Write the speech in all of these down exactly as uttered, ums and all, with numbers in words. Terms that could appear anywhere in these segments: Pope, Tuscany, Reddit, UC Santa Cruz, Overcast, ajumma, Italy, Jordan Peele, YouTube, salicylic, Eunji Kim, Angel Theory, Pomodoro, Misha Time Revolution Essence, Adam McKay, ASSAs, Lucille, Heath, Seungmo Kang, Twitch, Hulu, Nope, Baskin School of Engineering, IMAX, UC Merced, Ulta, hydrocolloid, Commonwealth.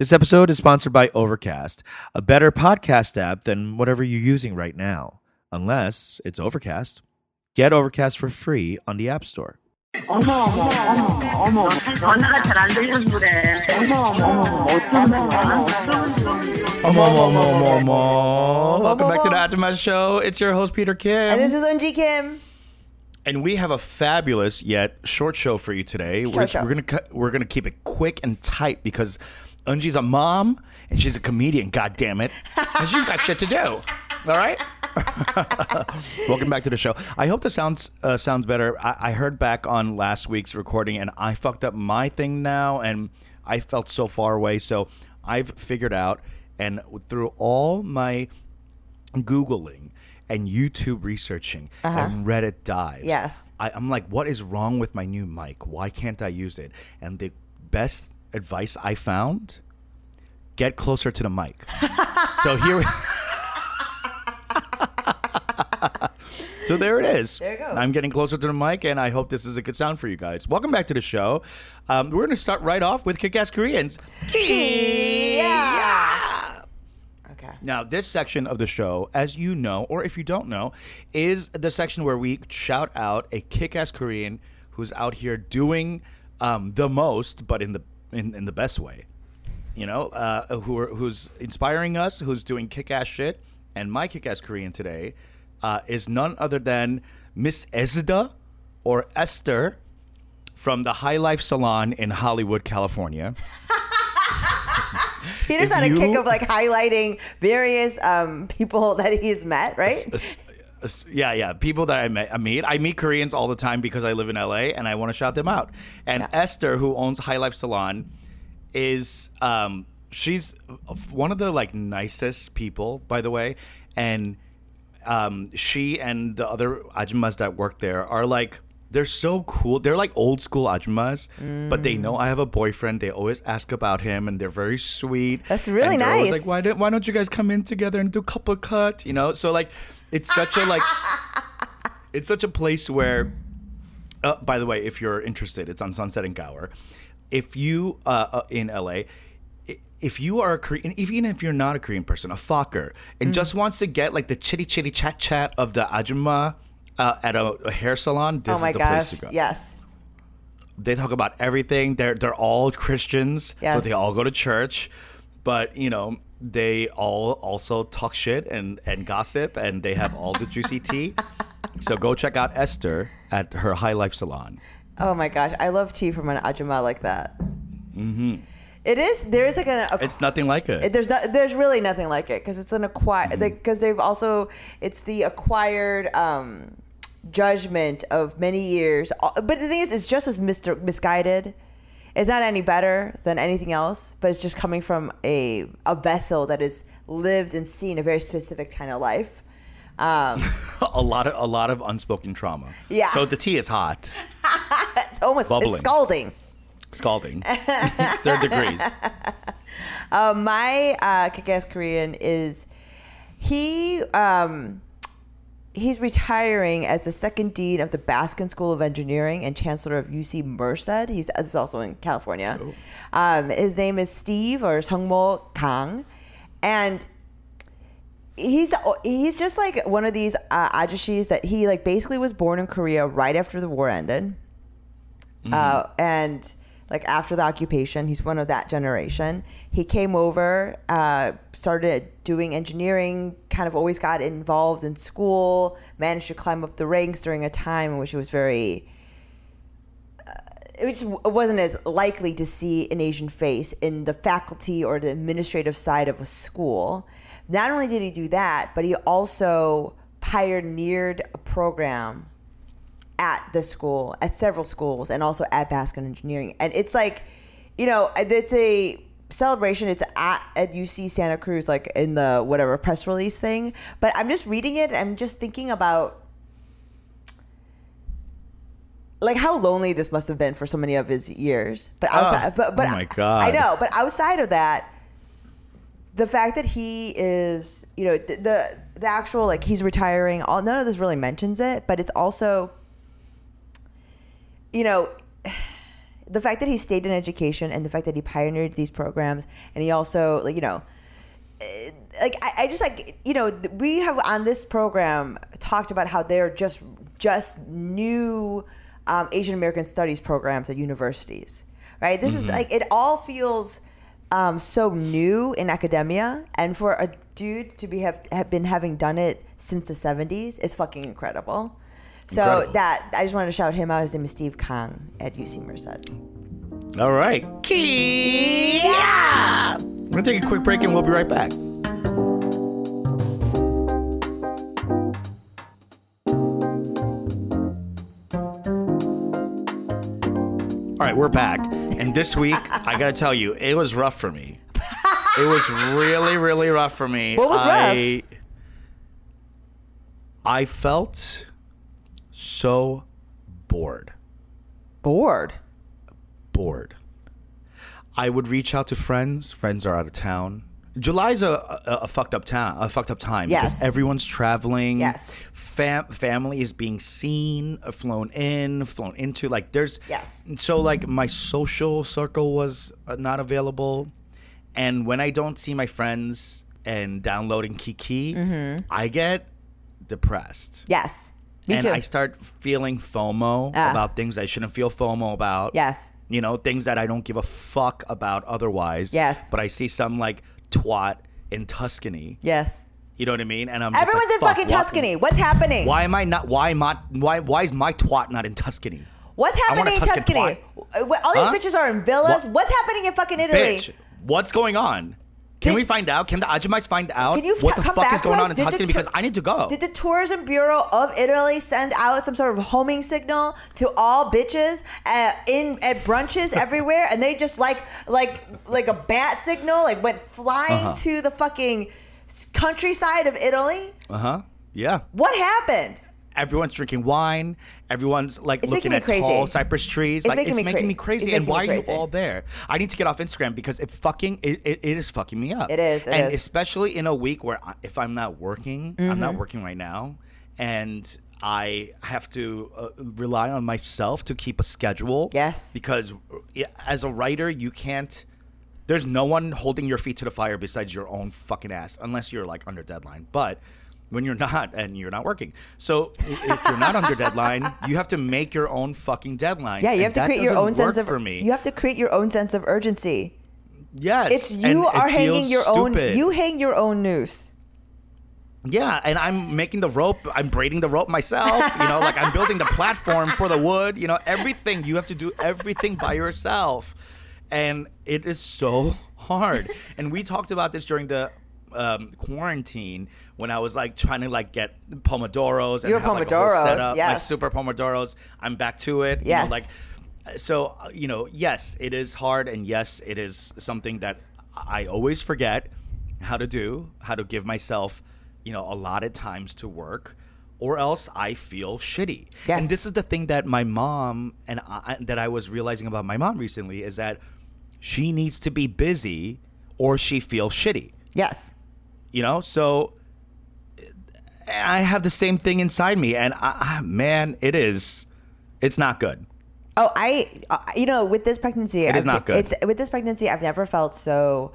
This episode is sponsored by Overcast, a better podcast app than whatever you're using right now, unless it's Overcast. Get Overcast for free on the App Store. 어머 어머 어머 어머 전화가 잘 안 들려서 그래. 어머 어머 어머 어머 어머. Welcome back to the Aftermath Show. It's your host Peter Kim. And this is Eunji Kim. And we have a fabulous yet short show for you today. We're, we're gonna cu- we're gonna keep it quick and tight because Eunji's a mom and she's a comedian. God damn it, and she's got shit to do. All right. Welcome back to the show. I hope this sounds uh, sounds better. I-, I heard back on last week's recording, and I fucked up my thing now, and I felt so far away. So I've figured out, and through all my Googling and YouTube researching uh-huh. and Reddit dives, yes, I- I'm like, what is wrong with my new mic? Why can't I use it? And the best advice I found: get closer to the mic. So here. We- So there it is. There you go. I'm getting closer to the mic, and I hope this is a good sound for you guys. Welcome back to the show. Um, we're going to start right off with Kick-Ass Koreans. Yeah. Okay. Now, this section of the show, as you know, or if you don't know, is the section where we shout out a kick-ass Korean who's out here doing um, the most, but in the in, in the best way. You know, uh, who are, who's inspiring us, who's doing kick-ass shit. And my kick-ass Korean today uh, is none other than Miss Ezda, or Esther, from the High Life Salon in Hollywood, California. Peter's on a kick of like highlighting various um, people that he's met, right? Uh, uh, yeah, yeah. People that I, met, I meet. I meet Koreans all the time because I live in L A and I want to shout them out. And yeah. Esther, who owns High Life Salon, is... Um, she's one of the like nicest people, by the way, and um, she and the other ajummas that work there are like, they're so cool. They're like old school ajummas, mm. but they know I have a boyfriend. They always ask about him, and they're very sweet. That's really and nice. Always like, why don't why don't you guys come in together and do couple cut? You know, so like, it's such a like, it's such a place where. Uh, by the way, if you're interested, it's on Sunset and Gower. If you uh, in L A. If you are a Korean, even if you're not a Korean person, a fucker, and mm-hmm. just wants to get like the chitty chitty chat chat of the ajumma uh, at a, a hair salon, this oh my is the gosh. place to go. Yes, they talk about everything. They're they're all Christians, yes. so they all go to church, but you know they all also talk shit and, and gossip, and they have all the juicy tea. So go check out Esther at her High Life Salon. Oh my gosh, I love tea from an ajumma like that. Mm-hmm. It is. There is like an. A, it's nothing like it. There's not. There's really nothing like it because it's an acquired. Mm-hmm. Because they've also. It's the acquired um, judgment of many years. But the thing is, it's just as Mister misguided. It's not any better than anything else, but it's just coming from a a vessel that has lived and seen a very specific kind of life. Um, a lot of a lot of unspoken trauma. Yeah. So the tea is hot. It's almost bubbling. It's scalding. Scalding. Third degrees. Uh, my uh, kick-ass Korean is he um, he's retiring as the second dean of the Baskin School of Engineering and chancellor of U C Merced. He's it's also in California. Oh. Um, his name is Steve or Seungmo Kang, and he's he's just like one of these uh, ajishis that he like basically was born in Korea right after the war ended, mm-hmm. uh, and. Like after the occupation, he's one of that generation. He came over, uh, started doing engineering, kind of always got involved in school, managed to climb up the ranks during a time in which it was very, uh, it just wasn't as likely to see an Asian face in the faculty or the administrative side of a school. Not only did he do that, but he also pioneered a program at the school, at several schools, and also at Baskin Engineering. And it's like, you know, it's a celebration. It's at, at U C Santa Cruz, like in the whatever press release thing. But I'm just reading it. And I'm just thinking about like how lonely this must have been for so many of his years. But outside, oh, but, but oh my God. I know. But outside of that, the fact that he is, you know, the the, the actual like he's retiring. All none of this really mentions it, but it's also. You know, the fact that he stayed in education and the fact that he pioneered these programs, and he also, like, you know, like I, I just like, you know, we have on this program talked about how they're just just new um, Asian American studies programs at universities, right? This mm-hmm. is like, it all feels um, so new in academia, and for a dude to be have, have been having done it since the seventies is fucking incredible. So incredible. that I just wanted to shout him out. His name is Steve Kang at U C Merced. All right. Yeah. We're going to take a quick break and we'll be right back. All right, we're back. And this week, I got to tell you, it was rough for me. It was really, really rough for me. What was I, rough? I felt so bored. Bored? Bored. I would reach out to friends. Friends are out of town. July's a, a, a fucked up town, a fucked up time. Yes. Because everyone's traveling. Yes. Fam- family is being seen, flown in, flown into. Like there's. Yes. So like my social circle was not available, and when I don't see my friends and downloading Kiki, mm-hmm. I get depressed. Yes. Me and too. I start feeling FOMO uh. about things I shouldn't feel FOMO about. Yes. You know, things that I don't give a fuck about otherwise. Yes. But I see some, like, twat in Tuscany. Yes. You know what I mean? And I'm Everyone's just like, Everyone's in fucking why, Tuscany. What's happening? Why am I not, why am I, why, why is my twat not in Tuscany? What's happening in Tuscany? Twat. All these huh? bitches are in villas. What? What's happening in fucking Italy? Bitch, what's going on? Can did, we find out? Can the Ajumais find out can you what the fuck is going on in did Tuscany? Tu- because I need to go. Did the Tourism Bureau of Italy send out some sort of homing signal to all bitches at, in at brunches everywhere, and they just like like like a bat signal, like went flying uh-huh. to the fucking countryside of Italy? Uh huh. Yeah. What happened? Everyone's drinking wine. Everyone's like it's looking at crazy. tall cypress trees. It's like making it's me making cra- me crazy. It's and why crazy. are you all there? I need to get off Instagram because it fucking it, it, it is fucking me up. It is. It and is. especially in a week where I, if I'm not working, mm-hmm. I'm not working right now, and I have to uh, rely on myself to keep a schedule. Yes. Because as a writer, you can't. There's no one holding your feet to the fire besides your own fucking ass, unless you're like under deadline. But when you're not, and you're not working. So if you're not under deadline, you have to make your own fucking deadline. Yeah, you have to create your own sense of for me. You have to create your own sense of urgency. Yes. It's you are hanging your own you hang your own noose. Yeah, and I'm making the rope, I'm braiding the rope myself, you know, like I'm building the platform for the wood, you know, everything. You have to do everything by yourself. And it is so hard. And we talked about this during the Um, quarantine when I was like trying to like get pomodoros and Your have, like, pomodoros, a whole setup, yes. my super pomodoros. I'm back to it. Yes. You know, like, so, you know, yes, it is hard. And yes, it is something that I always forget how to do, how to give myself, you know, a lot of times to work, or else I feel shitty. Yes. And this is the thing that my mom and I, that I was realizing about my mom recently is that she needs to be busy or she feels shitty. Yes. You know, so I have the same thing inside me, and I, man, it is, it's not good. Oh, I, you know, with this pregnancy, it is not good. It's with this pregnancy, I've never felt so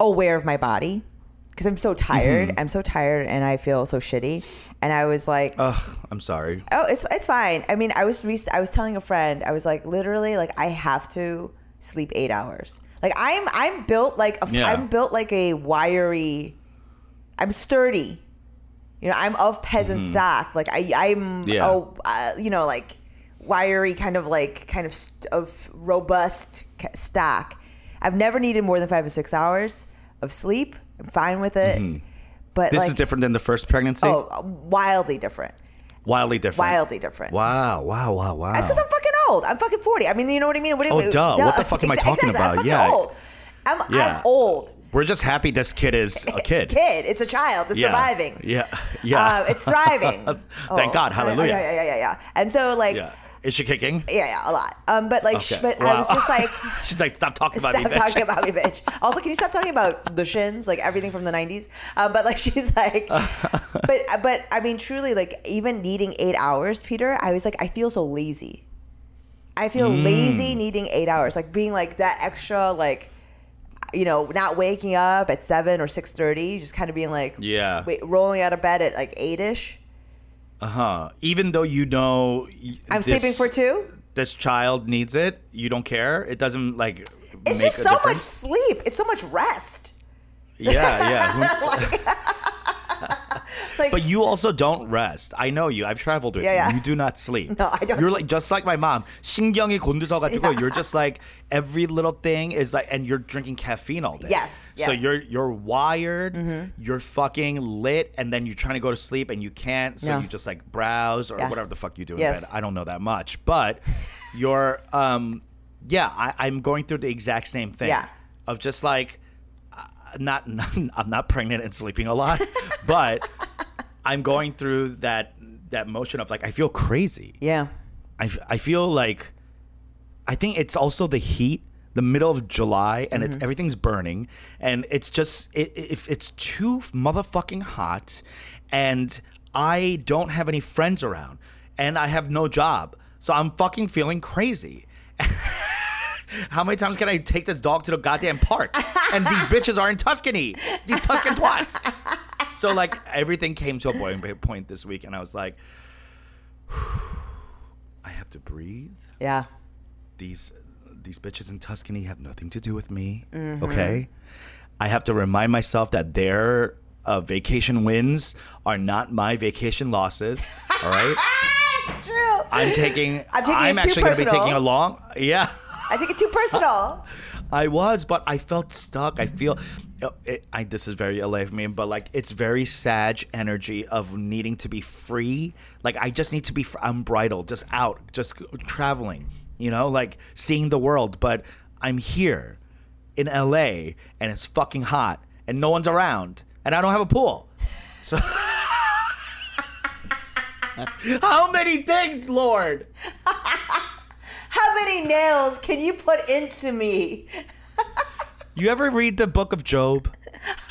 aware of my body because I'm so tired. Mm-hmm. I'm so tired, and I feel so shitty. And I was like, "Ugh, I'm sorry." Oh, it's it's fine. I mean, I was rec- I was telling a friend, I was like, literally, like I have to sleep eight hours. Like I'm, I'm built like a, yeah. I'm built like a wiry. I'm sturdy, you know. I'm of peasant mm-hmm. stock. Like I, I'm, yeah. a, uh, you know, like wiry kind of like kind of st- of robust stock. I've never needed more than five or six hours of sleep. I'm fine with it. Mm-hmm. But this like, is different than the first pregnancy. Oh, wildly different. Wildly different. Wildly different. Wow! Wow! Wow! Wow! That's because I'm fucking old. I'm fucking forty. I mean, you know what I mean? What oh, you, duh. duh. What the fuck am I talking exactly. about? I'm fucking yeah. old. I'm, yeah. I'm old. We're just happy this kid is a kid. kid. It's a child. It's yeah. surviving. Yeah. Yeah. Um, it's thriving. Thank oh. God. Hallelujah. Yeah, yeah, yeah, yeah, yeah. And so, like. Yeah. Is she kicking? Yeah, yeah, a lot. Um, but like, okay. sh- but wow. I was just like, she's like, stop talking about stop me, bitch. Stop talking about me, bitch. Also, can you stop talking about the shins, like everything from the nineties? Um, but like, she's like, but but I mean, truly, like, even needing eight hours, Peter, I was like, I feel so lazy. I feel mm. lazy needing eight hours, like being like that extra, like, you know, not waking up at seven or six thirty, just kind of being like, yeah, wait, rolling out of bed at like eight-ish. Uh-huh. Even though you know I'm this, sleeping for two? This child needs it. You don't care. It doesn't like It's make just so difference. Much sleep. It's so much rest. Yeah, yeah. like, like, but you also don't rest. I know you. I've traveled with yeah, you. Yeah. You do not sleep. No, I don't. You're like just like my mom. 신경이 곤두서가지고 you're just like every little thing is like, and you're drinking caffeine all day. Yes. yes. So you're you're wired. Mm-hmm. You're fucking lit, and then you're trying to go to sleep and you can't. So no. you just like browse or yeah. whatever the fuck you do in yes. bed. I don't know that much, but you're um yeah. I, I'm going through the exact same thing yeah. of just like. Not, not I'm not pregnant and sleeping a lot, but I'm going through that that motion of like I feel crazy. Yeah, I, I feel like I think it's also the heat, the middle of July, and mm-hmm. it's everything's burning, and it's just it, it, it's too motherfucking hot, and I don't have any friends around, and I have no job, so I'm fucking feeling crazy. How many times can I take this dog to the goddamn park? And these bitches are in Tuscany. These Tuscan twats. So, like, everything came to a boiling point this week. And I was like, I have to breathe. Yeah. These these bitches in Tuscany have nothing to do with me. Mm-hmm. Okay? I have to remind myself that their uh, vacation wins are not my vacation losses. All right? It's true. I'm taking... I'm, taking I'm actually going to be taking a long... Yeah. I take it too personal. I was, but I felt stuck. I feel, it, I, this is very L A of me, but like it's very Sag energy of needing to be free. Like I just need to be unbridled, just out, just traveling, you know, like seeing the world. But I'm here in L A and it's fucking hot and no one's around and I don't have a pool. So how many things, Lord? How many nails can you put into me? You ever read the book of Job?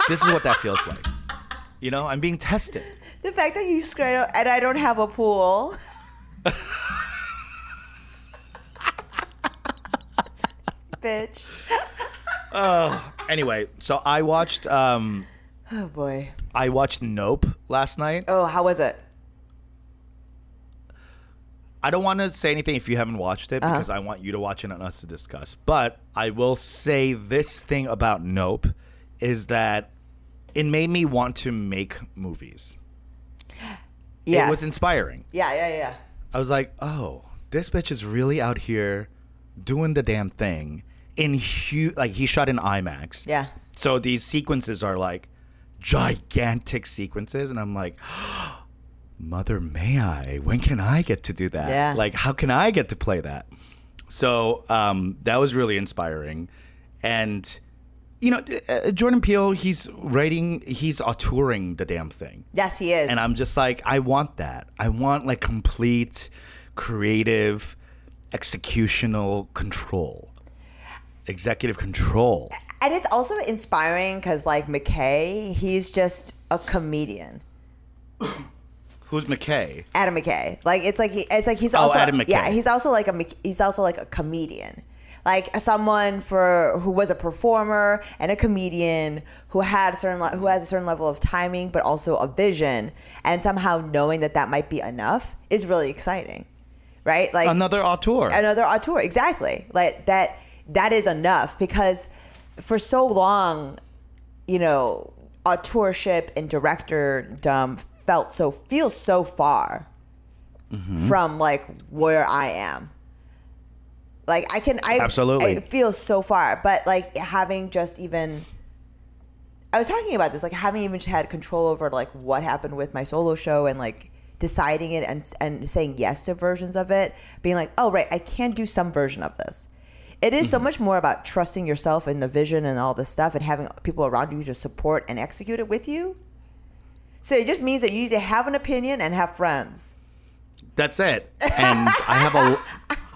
This is what that feels like. You know, I'm being tested. The fact that you scream out, and I don't have a pool. Bitch. Oh. Anyway, so I watched... Um, oh, boy. I watched Nope last night. Oh, how was it? I don't want to say anything if you haven't watched it because uh-huh. I want you to watch it and us to discuss. But I will say this thing about Nope is that it made me want to make movies. Yes. It was inspiring. Yeah, yeah, yeah. I was like, oh, this bitch is really out here doing the damn thing. In huge, like he shot in IMAX. Yeah. So these sequences are like gigantic sequences. And I'm like... Mother, may I? When can I get to do that? Yeah. Like, how can I get to play that? So um, that was really inspiring. And, you know, uh, Jordan Peele, he's writing, he's auteuring the damn thing. Yes, he is. And I'm just like, I want that. I want, like, complete, creative, executional control. Executive control. And it's also inspiring because, like, McKay, he's just a comedian. Who's McKay? Adam McKay. Like it's like he, it's like he's oh, also Adam McKay. Yeah, he's also like a he's also like a comedian. Like someone for who was a performer and a comedian who had a certain who has a certain level of timing but also a vision, and somehow knowing that that might be enough is really exciting. Right? Like another auteur. Another auteur, exactly. Like that that is enough because for so long, you know, auteurship and directordom felt so feels so far mm-hmm. from like where I am. Like I can I absolutely I feel so far, but like having just even I was talking about this, like having even just had control over like what happened with my solo show and like deciding it and and saying yes to versions of it, being like, oh right, I can do some version of this. It is mm-hmm. so much more about trusting yourself and the vision and all this stuff and having people around you to support and execute it with you. So it just means that you need to have an opinion and have friends. That's it. And I have a,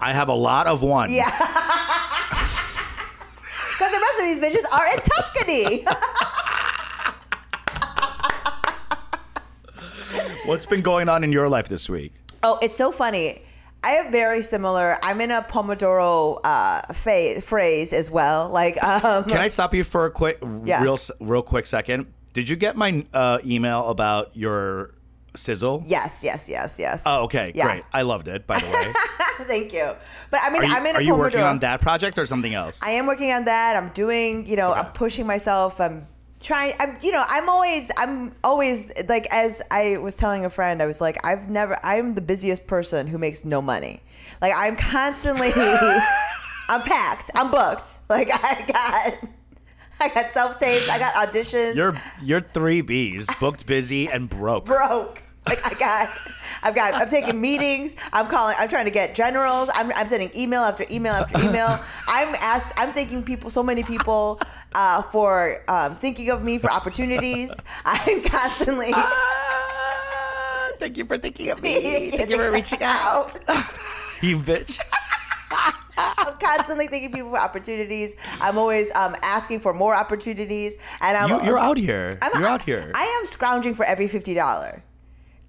I have a lot of one. Yeah. Because the rest of these bitches are in Tuscany. What's been going on in your life this week? Oh, it's so funny. I have very similar. I'm in a Pomodoro uh, fa- phrase as well. Like, um, can I stop you for a quick, yeah. real, real quick second? Did you get my uh, email about your sizzle? Yes, yes, yes, yes. Oh, okay, yeah. Great. I loved it, by the way. Thank you. But I mean, you, I'm in a Pomodoro. Are you working on that project or something else? I am working on that. I'm doing, you know, okay. I'm pushing myself. I'm trying. I'm, you know, I'm always, I'm always like, as I was telling a friend, I was like, I've never, I'm the busiest person who makes no money. Like, I'm constantly, I'm packed, I'm booked. Like, I got. I got self-tapes. I got auditions. You're you're three B's: booked, busy, and broke. Broke. Like I got, I've got. I'm taking meetings. I'm calling. I'm trying to get generals. I'm I'm sending email after email after email. I'm asked. I'm thanking people. So many people uh, for um, thinking of me for opportunities. I'm constantly. Ah, thank you for thinking of me. Thank you for reaching out. You bitch. I'm constantly thanking people for opportunities. I'm always um, asking for more opportunities, and I'm you, you're I'm, out here. I'm, you're I'm, out here. I am scrounging for every fifty dollar,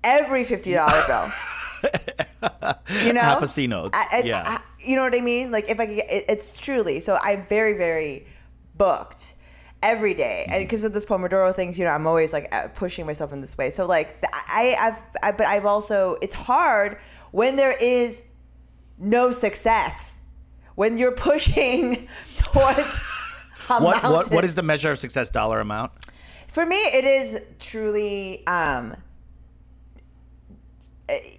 every fifty dollar bill. You know, half a C note. Yeah, I, you know what I mean. Like if I could, it, it's truly. So I'm very, very booked every day, and because of this Pomodoro thing, you know, I'm always like pushing myself in this way. So like I, I've, I, but I've also it's hard when there is no success. When you're pushing towards a what, mountain. What, what is the measure of success, dollar amount? For me, it is truly, um,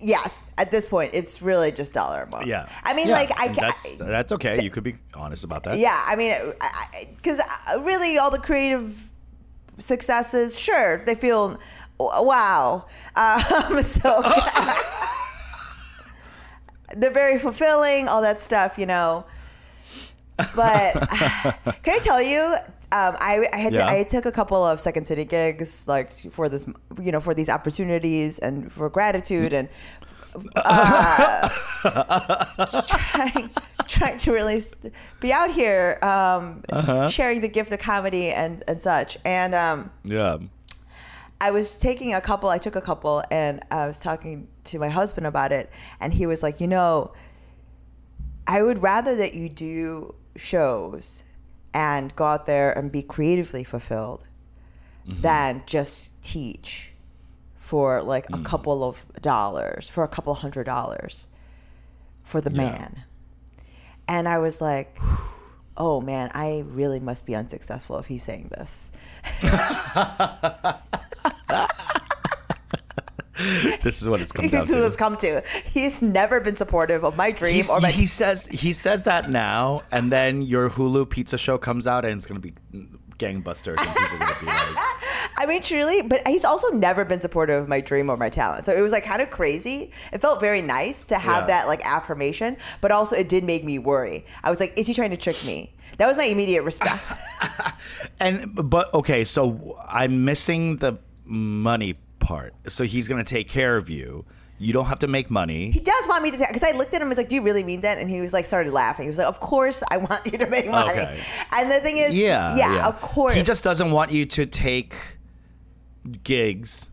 yes, at this point, it's really just dollar amount. Yeah. I mean, yeah. like, I that's, I... that's okay. You could be honest about that. Yeah, I mean, because really all the creative successes, sure, they feel, wow. Um, so... They're very fulfilling, all that stuff, you know. But can I tell you, um, I I, had yeah. to, I took a couple of Second City gigs, like for this, you know, for these opportunities and for gratitude and uh, trying trying to really be out here, um, uh-huh. sharing the gift of comedy and and such. And um, yeah, I was taking a couple. I took a couple, and I was talking to my husband about it, and he was like, you know, I would rather that you do shows and go out there and be creatively fulfilled mm-hmm. than just teach for like mm. a couple of dollars, for a couple hundred dollars for the yeah. man. And I was like, oh man, I really must be unsuccessful if he's saying this. This is what it's come down to. This is what it's come to. He's never been supportive of my dream. He's, or my. He says he says that now, and then your Hulu pizza show comes out, and it's going to be gangbusters, and people are going to be like. I mean, truly, but he's also never been supportive of my dream or my talent. So it was like kind of crazy. It felt very nice to have yeah. that like affirmation, but also it did make me worry. I was like, is he trying to trick me? That was my immediate response. And but okay, so I'm missing the money part. So he's going to take care of you. You don't have to make money. He does want me to take, because I looked at him, I was like, do you really mean that? And he was like, started laughing. He was like, of course I want you to make money. Okay. And the thing is, yeah, yeah, yeah, of course. He just doesn't want you to take gigs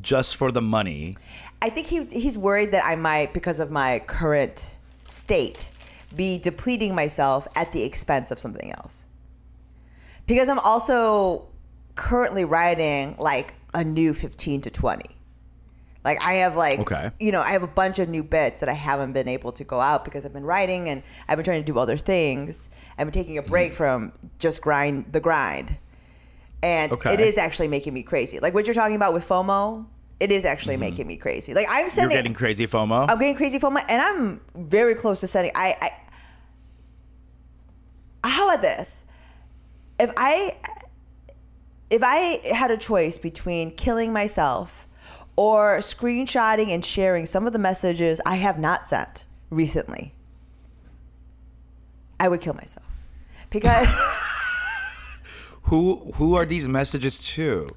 just for the money. I think he he's worried that I might, because of my current state, be depleting myself at the expense of something else. Because I'm also currently writing like a new fifteen to twenty. Like I have like, okay. you know, I have a bunch of new bits that I haven't been able to go out because I've been writing and I've been trying to do other things. I've been taking a break mm-hmm. from just grind the grind. And okay. it is actually making me crazy. Like what you're talking about with FOMO, it is actually mm-hmm. making me crazy. Like I'm sending- You're getting crazy FOMO? I'm getting crazy FOMO and I'm very close to setting, I, I how about this? If I, if I had a choice between killing myself or screenshotting and sharing some of the messages I have not sent recently, I would kill myself. Because who who are these messages to?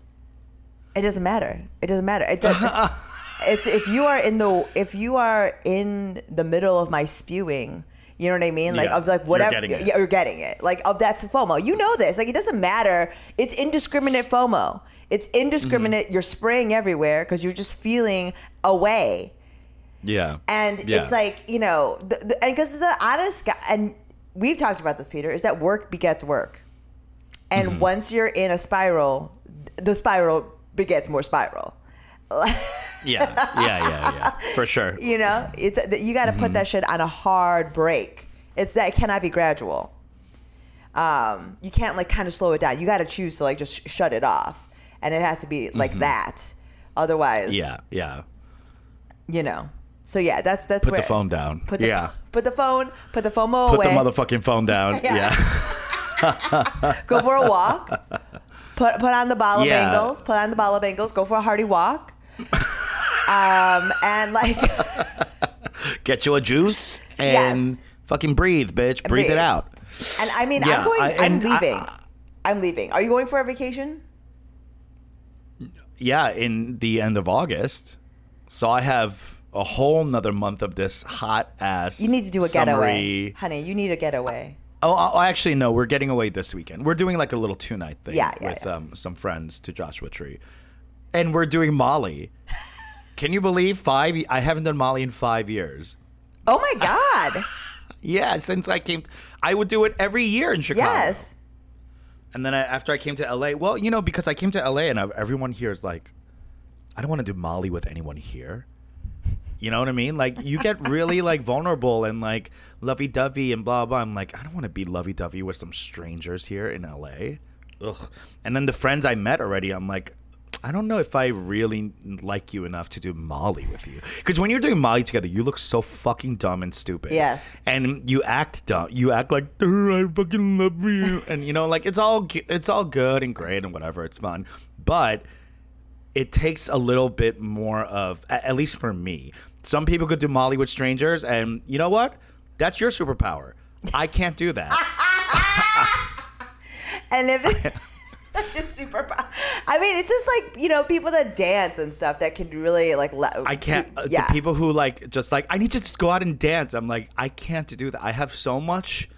It doesn't matter. It doesn't matter. It doesn't, it's if you are in the if you are in the middle of my spewing, you know what I mean? Like yeah, of like whatever you're getting it. Yeah, you're getting it. Like of that's FOMO. You know this. Like it doesn't matter. It's indiscriminate FOMO. It's indiscriminate. Mm-hmm. You're spraying everywhere because you're just feeling away. Yeah. And yeah. it's like, you know, because the, the, the honest, and we've talked about this, Peter, is that work begets work. And mm-hmm. once you're in a spiral, the spiral begets more spiral. yeah, yeah, yeah, yeah, for sure. You know, it's you got to mm-hmm. put that shit on a hard break. It's that it cannot be gradual. Um, you can't like kind of slow it down. You got to choose to like just sh- shut it off, and it has to be like mm-hmm. that. Otherwise, yeah, yeah. You know, so yeah, that's that's put where, the phone down. Put the, yeah, put the phone, put the FOMO put away. Put the motherfucking phone down. yeah. yeah. Go for a walk. Put put on the ball of yeah. bangles. Put on the ball of bangles. Go for a hearty walk. um and like get you a juice and yes. fucking breathe, bitch. Breathe, breathe it out. And I mean, yeah, I'm going. I, I'm leaving. I, I, I'm leaving. Are you going for a vacation? Yeah, in the end of August. So I have a whole nother month of this hot ass. You need to do a summery getaway, honey. You need a getaway. Oh, I, actually no. We're getting away this weekend. We're doing like a little two night thing yeah, yeah, with yeah. um some friends to Joshua Tree. And we're doing Molly. Can you believe five? I haven't done Molly in five years. Oh, my God. yeah, since I came. I would do it every year in Chicago. Yes. And then I, after I came to L A, well, you know, because I came to L A and I've, everyone here is like, I don't want to do Molly with anyone here. You know what I mean? Like, you get really, like, vulnerable and, like, lovey-dovey and blah, blah. I'm like, I don't want to be lovey-dovey with some strangers here in L A. Ugh. And then the friends I met already, I'm like, I don't know if I really like you enough to do Molly with you. Because when you're doing Molly together, you look so fucking dumb and stupid. Yes. And you act dumb. You act like, I fucking love you. And, you know, like, it's all it's all good and great and whatever. It's fun. But it takes a little bit more of, at least for me, some people could do Molly with strangers. And you know what? That's your superpower. I can't do that. and if it- That's your superpower. I mean, it's just like, you know, people that dance and stuff that can really like. Le- I can't. Uh, yeah. The people who like just like, I need to just go out and dance. I'm like, I can't do that. I have so much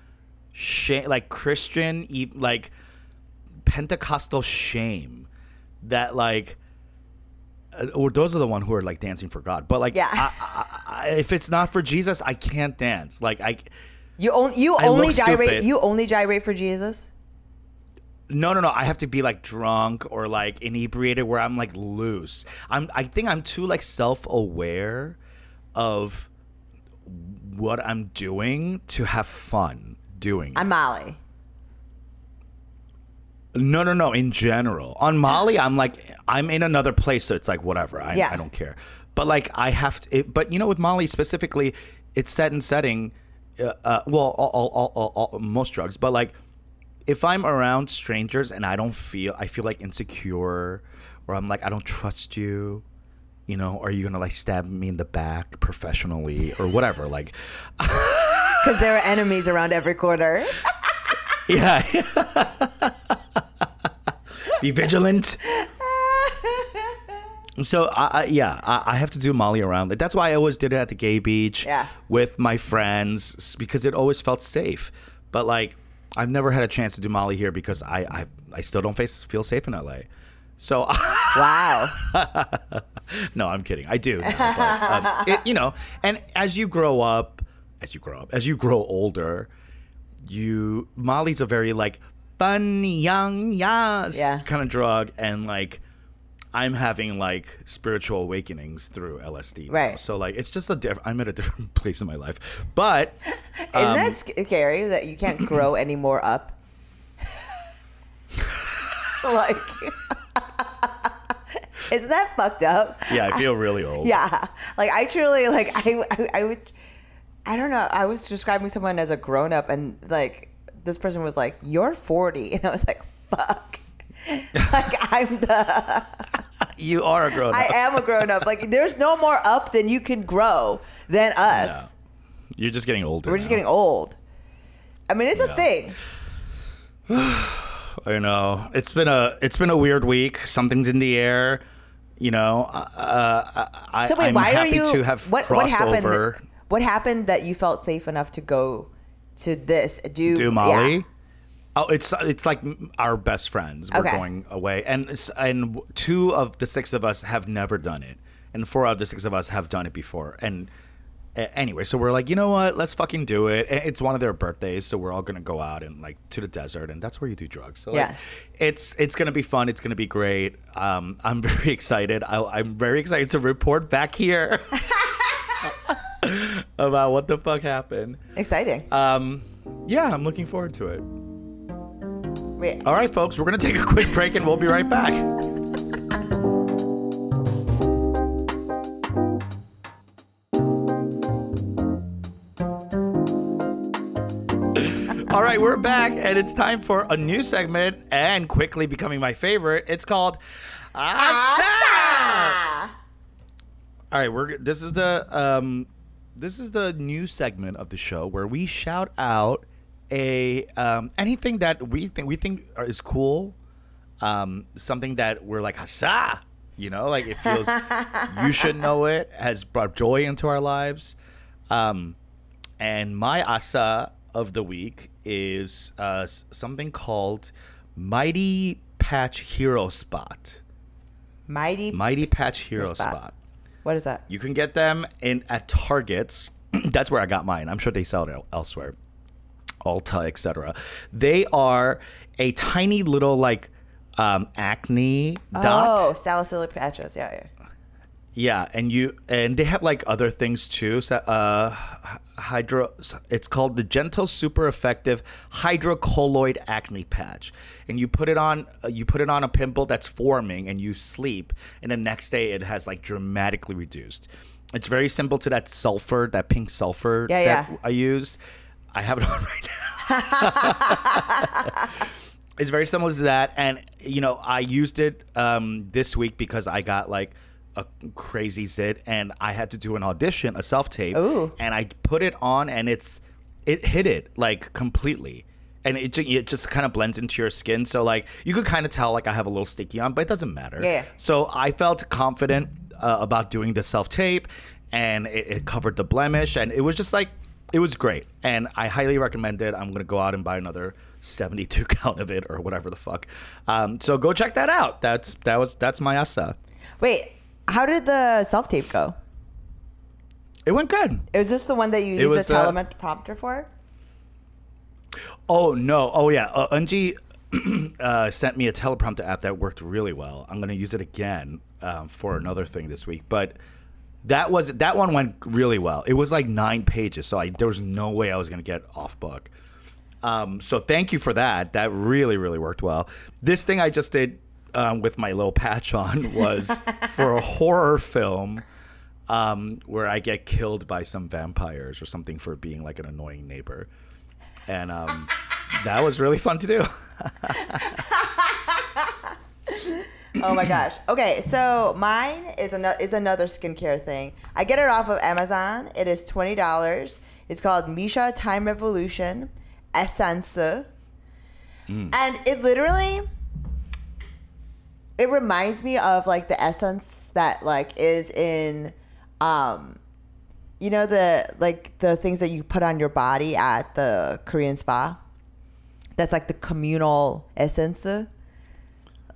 shame, like Christian, like Pentecostal shame that like, or those are the one who are like dancing for God. But like, yeah. I, I, I, if it's not for Jesus, I can't dance. Like I. You, on, you I only gyrate. Stupid. You only gyrate for Jesus. No, no, no. I have to be like drunk or like inebriated where I'm like loose. I'm, I think I'm too like self-aware of what I'm doing to have fun doing it. On Molly. No, no, no. In general. On Molly, I'm like, I'm in another place. So it's like, whatever. I, yeah. I don't care. But like I have to, it, but you know, with Molly specifically, it's set and setting. Uh, uh, well, all, all, all, all, all, most drugs, but like, if I'm around strangers and I don't feel, I feel like insecure or I'm like, I don't trust you, you know, are you going to like stab me in the back professionally or whatever? Like, because there are enemies around every corner. yeah. Be vigilant. So, I, I, yeah, I, I have to do Molly around. That's why I always did it at the gay beach yeah. with my friends because it always felt safe. But like, I've never had a chance to do Molly here because I I, I still don't face, feel safe in L A. So wow. no, I'm kidding. I do. Now, but, um, it, you know, and as you grow up, as you grow up, as you grow older, you Molly's a very like fun young yas yeah. kind of drug, and like I'm having like spiritual awakenings through L S D. Right. Now. So like it's just a diff- I'm at a different place in my life, but. Is um, that scary that you can't grow any more up? like, isn't that fucked up? Yeah, I feel I, really old. Yeah, like I truly like I, I I was, I don't know. I was describing someone as a grown up, and like this person was like, "You're forty," and I was like, "Fuck!" like I'm the. You are a grown up. I am a grown up. Like there's no more up than you can grow than us. No. You're just getting older. We're just now. getting old. I mean, it's yeah. a thing. I know. It's been a it's been a weird week. Something's in the air. You know, uh, I, so wait, I'm why happy are you, to have what, crossed what happened, over. What happened that you felt safe enough to go to this? Do, Do Molly? Yeah. Oh, it's it's like our best friends. We're okay. going away. And, and two of the six of us have never done it. and four out of the six of us have done it before. And uh, anyway, so we're like, you know what? Let's fucking do it. It's one of their birthdays, so we're all gonna go out and like to the desert, and that's where you do drugs. So like, yeah, it's it's gonna be fun. It's gonna be great. Um, I'm very excited. I'll, I'm very excited to report back here about what the fuck happened. Exciting. Um, yeah, I'm looking forward to it. Wait. All right, folks, we're gonna take a quick break, and we'll be right back. All right, we're back, and it's time for a new segment, and quickly becoming my favorite. It's called Asa. All right, we're this is the um, this is the new segment of the show where we shout out a um, anything that we think we think is cool, um, something that we're like Asa, you know, like it feels you should know it, has brought joy into our lives, um, and my Asa of the week is uh, something called Mighty Patch Hero Spot. Mighty Mighty Patch Hero Spot. Spot. What is that? You can get them in at Targets. That's where I got mine. I'm sure they sell it elsewhere, Ulta, et cetera. They are a tiny little like um, acne oh, dot. Oh, salicylic patches. Yeah, yeah. Yeah, and you and they have like other things too. So, uh, hydro. It's called the Gentle Super Effective Hydrocolloid Acne Patch, and you put it on. You put it on a pimple that's forming, and you sleep, and the next day it has like dramatically reduced. It's very simple to that sulfur, that pink sulfur yeah, that yeah. I use. I have it on right now. It's very similar to that, and you know I used it um, this week because I got like a crazy zit, and I had to do an audition, a self tape, and I put it on, and it's it hit it like completely, and it it just kind of blends into your skin, so like you could kind of tell like I have a little sticky on, but it doesn't matter. Yeah. So I felt confident uh, about doing the self tape, and it, it covered the blemish, and it was just like it was great, and I highly recommend it. I'm gonna go out and buy another seventy-two count of it or whatever the fuck. Um, so go check that out. That's that was that's my Asa. Wait. How did the self-tape go? It went good. Is this the one that you it used a teleprompter uh, for? Oh, no. Oh, yeah. Uh, Eunji uh, sent me a teleprompter app that worked really well. I'm going to use it again um, for another thing this week. But that was that one went really well. It was like nine pages, so I, there was no way I was going to get off book. Um, so thank you for that. That really, really worked well. This thing I just did Um, with my little patch on was for a horror film um, where I get killed by some vampires or something for being like an annoying neighbor, and um, that was really fun to do. Oh my gosh. Okay, so mine is another is another skincare thing. I get it off of Amazon. It is twenty dollars. It's called Misha Time Revolution Essence, mm. and it literally. It reminds me of like the essence that like is in, um, you know, the like the things that you put on your body at the Korean spa. That's like the communal essence.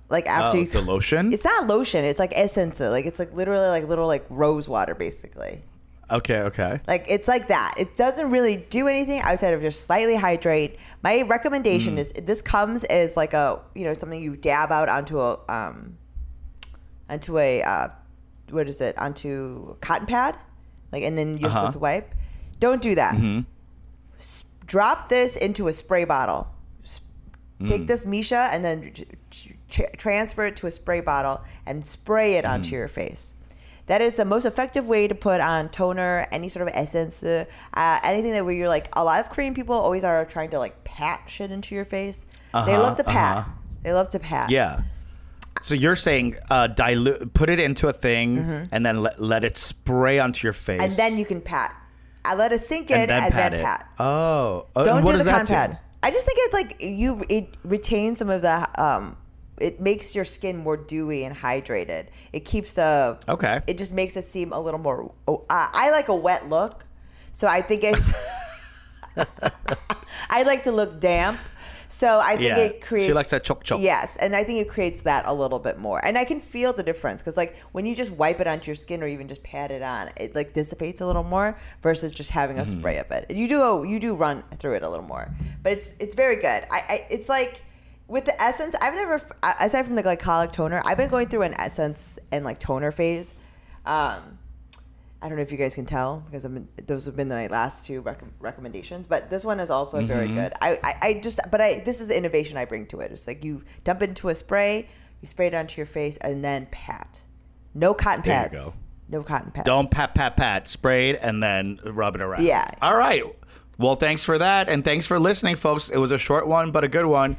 Like after oh, you the lotion. It's not lotion. It's like essence. Like it's like literally like little like rose water basically. Okay. Okay. Like it's like that. It doesn't really do anything outside of just slightly hydrate. My recommendation mm. is this comes as like a you know something you dab out onto a um onto a uh, what is it onto cotton pad like and then you're uh-huh. supposed to wipe. Don't do that. Mm-hmm. S- drop this into a spray bottle. S- mm. Take this Misha and then tr- tr- transfer it to a spray bottle and spray it mm. onto your face. That is the most effective way to put on toner, any sort of essence, uh, anything that where you're like, a lot of Korean people always are trying to like pat shit into your face. Uh-huh, they love to pat. Uh-huh. They love to pat. Yeah. So you're saying uh, dilute, put it into a thing mm-hmm. and then let, let it spray onto your face. And then you can pat. I let it sink in and then, and pat, then pat. Oh. Uh, Don't do the cotton pad. I just think it's like you, it retains some of the... Um, it makes your skin more dewy and hydrated. It keeps the... Okay. It just makes it seem a little more... Oh, uh, I like a wet look. So I think it's... I like to look damp. So I think yeah. it creates... She likes that chop chop. Yes, and I think it creates that a little bit more. And I can feel the difference because like when you just wipe it onto your skin or even just pat it on, it like dissipates a little more versus just having a mm-hmm. spray of it. You do you do run through it a little more, but it's it's very good. I, I it's like... With the essence, I've never, aside from the glycolic toner, I've been going through an essence and like toner phase. Um, I don't know if you guys can tell because I've been, those have been my last two rec- recommendations, but this one is also mm-hmm. very good. I, I, I just, but I, this is the innovation I bring to it. It's like you dump it into a spray, you spray it onto your face, and then pat. No cotton pads. There you go. No cotton pads. Don't pat, pat, pat. Spray it and then rub it around. Yeah. All right. Well, thanks for that. And thanks for listening, folks. It was a short one, but a good one.